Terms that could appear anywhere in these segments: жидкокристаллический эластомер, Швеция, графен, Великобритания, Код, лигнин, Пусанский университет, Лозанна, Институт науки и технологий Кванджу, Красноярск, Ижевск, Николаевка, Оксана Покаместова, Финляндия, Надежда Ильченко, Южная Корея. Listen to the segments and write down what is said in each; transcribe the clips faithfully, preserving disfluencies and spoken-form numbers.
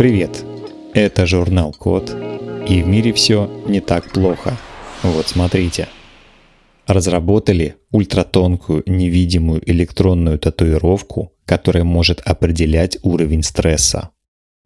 Привет! Это журнал «Код», и в мире все не так плохо. Вот смотрите. Разработали ультратонкую невидимую электронную татуировку, которая может определять уровень стресса.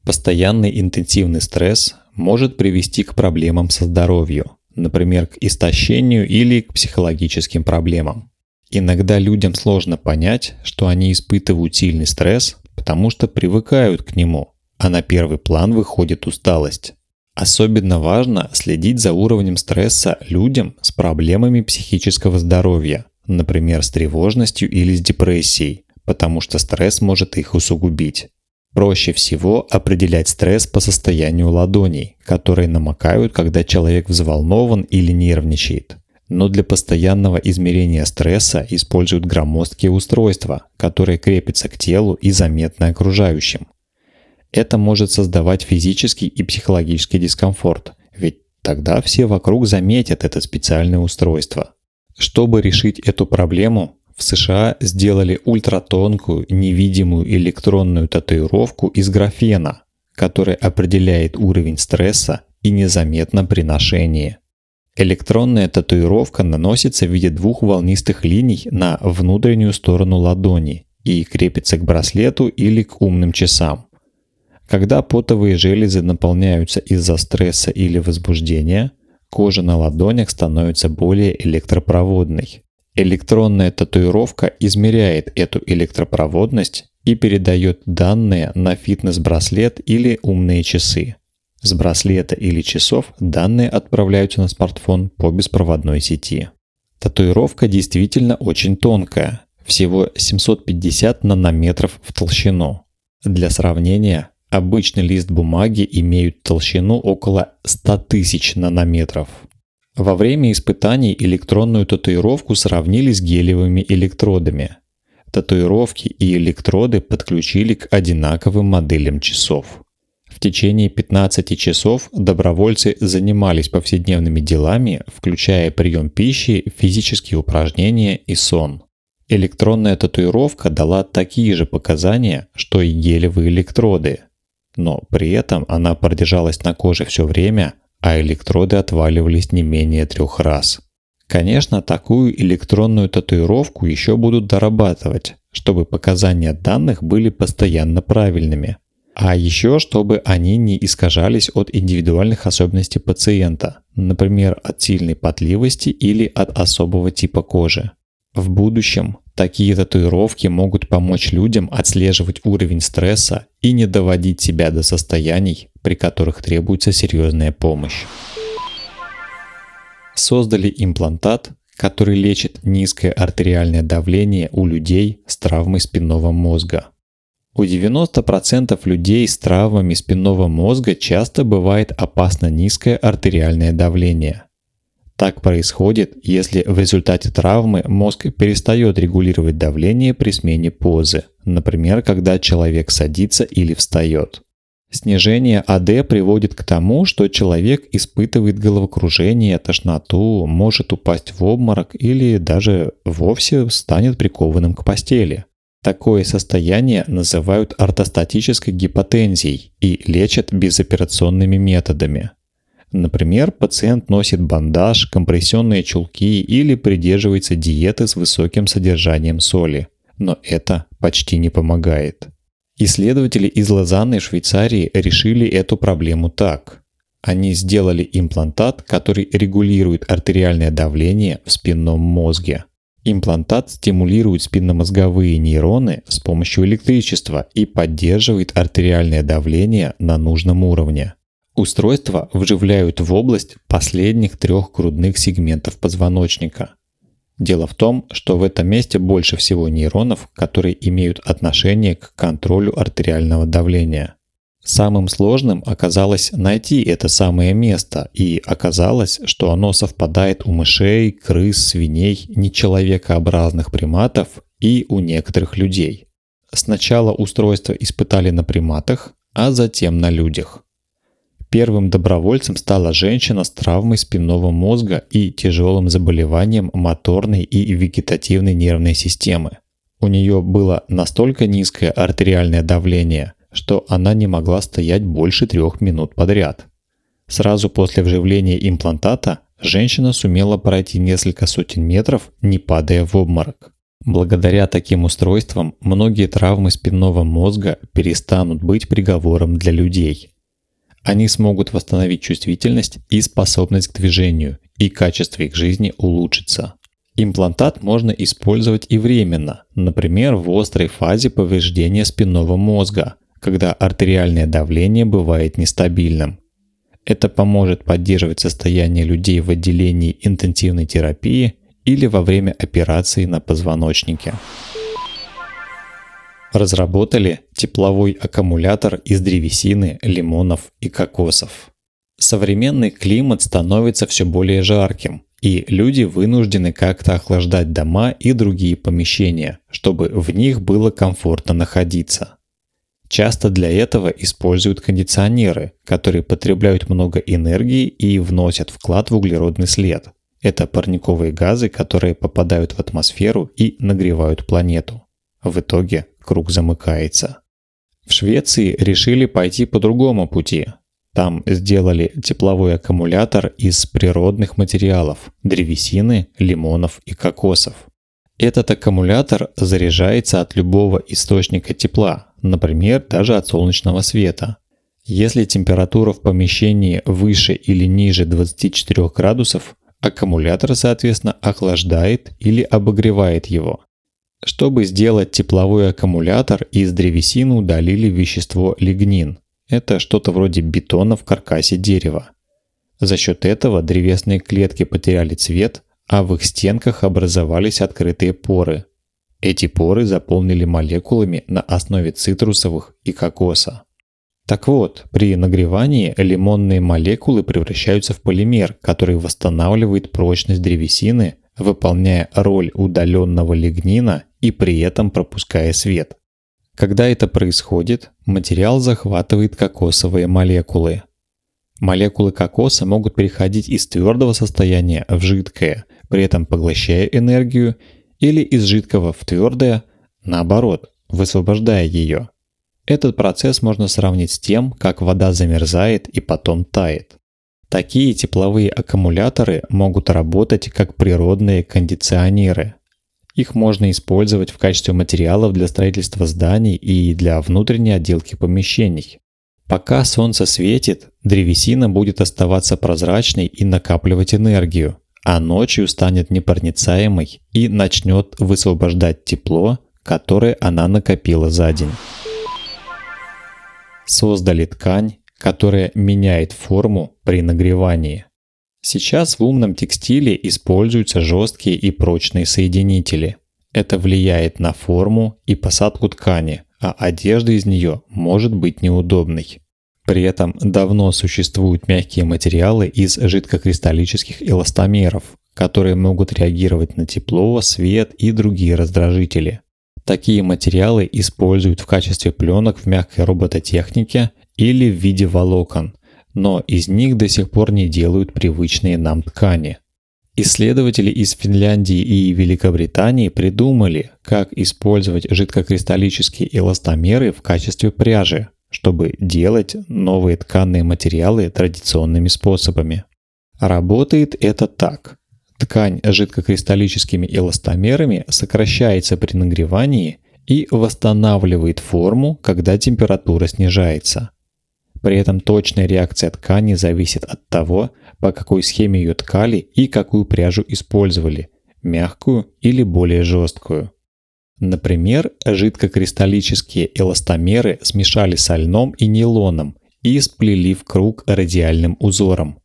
Постоянный интенсивный стресс может привести к проблемам со здоровью, например, к истощению или к психологическим проблемам. Иногда людям сложно понять, что они испытывают сильный стресс, потому что привыкают к нему, а на первый план выходит усталость. Особенно важно следить за уровнем стресса людям с проблемами психического здоровья, например, с тревожностью или с депрессией, потому что стресс может их усугубить. Проще всего определять стресс по состоянию ладоней, которые намокают, когда человек взволнован или нервничает. Но для постоянного измерения стресса используют громоздкие устройства, которые крепятся к телу и заметны окружающим. Это может создавать физический и психологический дискомфорт, ведь тогда все вокруг заметят это специальное устройство. Чтобы решить эту проблему, в США сделали ультратонкую невидимую электронную татуировку из графена, которая определяет уровень стресса и незаметна при ношении. Электронная татуировка наносится в виде двух волнистых линий на внутреннюю сторону ладони и крепится к браслету или к умным часам. Когда потовые железы наполняются из-за стресса или возбуждения, кожа на ладонях становится более электропроводной. Электронная татуировка измеряет эту электропроводность и передает данные на фитнес-браслет или умные часы. С браслета или часов данные отправляются на смартфон по беспроводной сети. Татуировка действительно очень тонкая, всего семьсот пятьдесят нанометров в толщину. Для сравнения, обычный лист бумаги имеет толщину около сто тысяч нанометров. Во время испытаний электронную татуировку сравнили с гелевыми электродами. Татуировки и электроды подключили к одинаковым моделям часов. В течение пятнадцати часов добровольцы занимались повседневными делами, включая прием пищи, физические упражнения и сон. Электронная татуировка дала такие же показания, что и гелевые электроды. Но при этом она продержалась на коже все время, а электроды отваливались не менее трех раз. Конечно, такую электронную татуировку еще будут дорабатывать, чтобы показания данных были постоянно правильными, а еще чтобы они не искажались от индивидуальных особенностей пациента, например, от сильной потливости или от особого типа кожи. В будущем такие татуировки могут помочь людям отслеживать уровень стресса и не доводить себя до состояний, при которых требуется серьезная помощь. Создали имплантат, который лечит низкое артериальное давление у людей с травмой спинного мозга. У девяноста процентов людей с травмами спинного мозга часто бывает опасно низкое артериальное давление. Так происходит, если в результате травмы мозг перестает регулировать давление при смене позы, например, когда человек садится или встает. Снижение АД приводит к тому, что человек испытывает головокружение, тошноту, может упасть в обморок или даже вовсе станет прикованным к постели. Такое состояние называют ортостатической гипотензией и лечат безоперационными методами. Например, пациент носит бандаж, компрессионные чулки или придерживается диеты с высоким содержанием соли. Но это почти не помогает. Исследователи из Лозанны, Швейцарии, решили эту проблему так. Они сделали имплантат, который регулирует артериальное давление в спинном мозге. Имплантат стимулирует спинномозговые нейроны с помощью электричества и поддерживает артериальное давление на нужном уровне. Устройство вживляют в область последних трех грудных сегментов позвоночника. Дело в том, что в этом месте больше всего нейронов, которые имеют отношение к контролю артериального давления. Самым сложным оказалось найти это самое место, и оказалось, что оно совпадает у мышей, крыс, свиней, нечеловекообразных приматов и у некоторых людей. Сначала устройство испытали на приматах, а затем на людях. Первым добровольцем стала женщина с травмой спинного мозга и тяжелым заболеванием моторной и вегетативной нервной системы. У нее было настолько низкое артериальное давление, что она не могла стоять больше трех минут подряд. Сразу после вживления имплантата женщина сумела пройти несколько сотен метров, не падая в обморок. Благодаря таким устройствам многие травмы спинного мозга перестанут быть приговором для людей. Они смогут восстановить чувствительность и способность к движению, и качество их жизни улучшится. Имплантат можно использовать и временно, например, в острой фазе повреждения спинного мозга, когда артериальное давление бывает нестабильным. Это поможет поддерживать состояние людей в отделении интенсивной терапии или во время операции на позвоночнике. Разработали тепловой аккумулятор из древесины, лимонов и кокосов. Современный климат становится все более жарким, и люди вынуждены как-то охлаждать дома и другие помещения, чтобы в них было комфортно находиться. Часто для этого используют кондиционеры, которые потребляют много энергии и вносят вклад в углеродный след. Это парниковые газы, которые попадают в атмосферу и нагревают планету. В итоге круг замыкается. В Швеции решили пойти по другому пути. Там сделали тепловой аккумулятор из природных материалов – древесины, лимонов и кокосов. Этот аккумулятор заряжается от любого источника тепла, например, даже от солнечного света. Если температура в помещении выше или ниже двадцати четырёх градусов, аккумулятор, соответственно, охлаждает или обогревает его. Чтобы сделать тепловой аккумулятор, из древесины удалили вещество лигнин. Это что-то вроде бетона в каркасе дерева. За счет этого древесные клетки потеряли цвет, а в их стенках образовались открытые поры. Эти поры заполнили молекулами на основе цитрусовых и кокоса. Так вот, при нагревании лимонные молекулы превращаются в полимер, который восстанавливает прочность древесины, выполняя роль удаленного лигнина и при этом пропуская свет. Когда это происходит, материал захватывает кокосовые молекулы. Молекулы кокоса могут переходить из твердого состояния в жидкое, при этом поглощая энергию, или из жидкого в твердое, наоборот, высвобождая ее. Этот процесс можно сравнить с тем, как вода замерзает и потом тает. Такие тепловые аккумуляторы могут работать как природные кондиционеры. Их можно использовать в качестве материалов для строительства зданий и для внутренней отделки помещений. Пока солнце светит, древесина будет оставаться прозрачной и накапливать энергию, а ночью станет непроницаемой и начнет высвобождать тепло, которое она накопила за день. Создали ткань, которая меняет форму при нагревании. Сейчас в умном текстиле используются жесткие и прочные соединители. Это влияет на форму и посадку ткани, а одежда из нее может быть неудобной. При этом давно существуют мягкие материалы из жидкокристаллических эластомеров, которые могут реагировать на тепло, свет и другие раздражители. Такие материалы используют в качестве пленок в мягкой робототехнике или в виде волокон, но из них до сих пор не делают привычные нам ткани. Исследователи из Финляндии и Великобритании придумали, как использовать жидкокристаллические эластомеры в качестве пряжи, чтобы делать новые тканые материалы традиционными способами. Работает это так. Ткань с жидкокристаллическими эластомерами сокращается при нагревании и восстанавливает форму, когда температура снижается. При этом точная реакция ткани зависит от того, по какой схеме ее ткали и какую пряжу использовали – мягкую или более жесткую. Например, жидкокристаллические эластомеры смешали со льном и нейлоном и сплели в круг радиальным узором.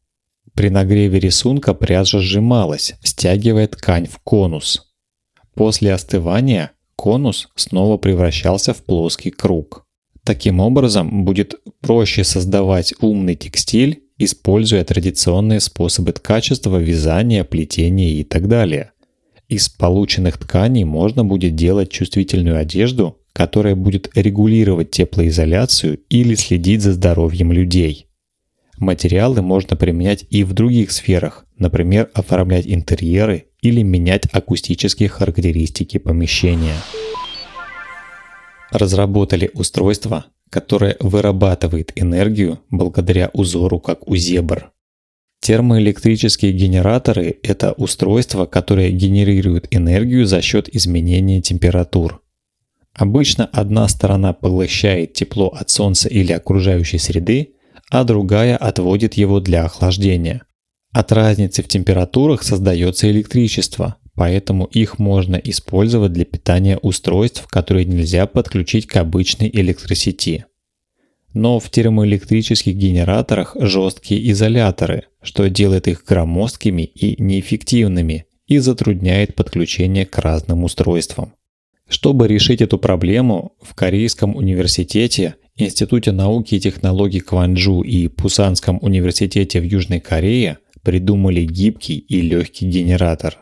При нагреве рисунка пряжа сжималась, стягивая ткань в конус. После остывания конус снова превращался в плоский круг. Таким образом, будет проще создавать умный текстиль, используя традиционные способы ткачества, вязания, плетения и так далее. Из полученных тканей можно будет делать чувствительную одежду, которая будет регулировать теплоизоляцию или следить за здоровьем людей. Материалы можно применять и в других сферах, например, оформлять интерьеры или менять акустические характеристики помещения. Разработали устройство, которая вырабатывает энергию благодаря узору как у зебр. Термоэлектрические генераторы – это устройства, которые генерируют энергию за счет изменения температур. Обычно одна сторона поглощает тепло от солнца или окружающей среды, а другая отводит его для охлаждения. От разницы в температурах создается электричество, поэтому их можно использовать для питания устройств, которые нельзя подключить к обычной электросети. Но в термоэлектрических генераторах жесткие изоляторы, что делает их громоздкими и неэффективными и затрудняет подключение к разным устройствам. Чтобы решить эту проблему, в Корейском университете, Институте науки и технологий Кванджу и Пусанском университете в Южной Корее придумали гибкий и легкий генератор.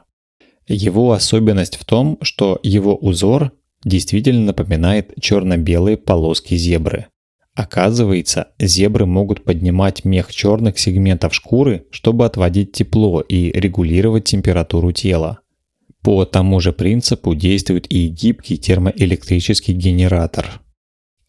Его особенность в том, что его узор действительно напоминает черно-белые полоски зебры. Оказывается, зебры могут поднимать мех черных сегментов шкуры, чтобы отводить тепло и регулировать температуру тела. По тому же принципу действует и гибкий термоэлектрический генератор.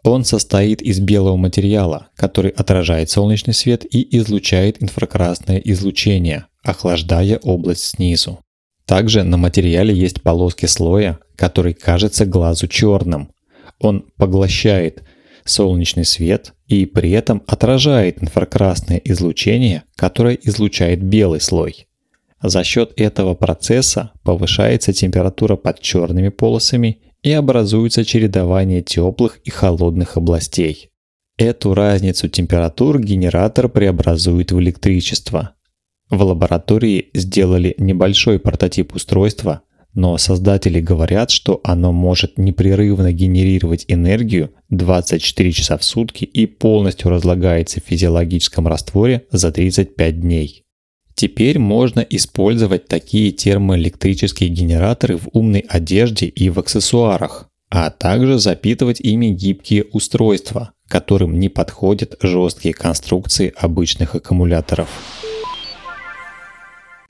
Он состоит из белого материала, который отражает солнечный свет и излучает инфракрасное излучение, охлаждая область снизу. Также на материале есть полоски слоя, который кажется глазу черным. Он поглощает солнечный свет и при этом отражает инфракрасное излучение, которое излучает белый слой. За счет этого процесса повышается температура под черными полосами и образуется чередование теплых и холодных областей. Эту разницу температур генератор преобразует в электричество. В лаборатории сделали небольшой прототип устройства, но создатели говорят, что оно может непрерывно генерировать энергию двадцать четыре часа в сутки и полностью разлагается в физиологическом растворе за тридцать пять дней. Теперь можно использовать такие термоэлектрические генераторы в умной одежде и в аксессуарах, а также запитывать ими гибкие устройства, которым не подходят жесткие конструкции обычных аккумуляторов.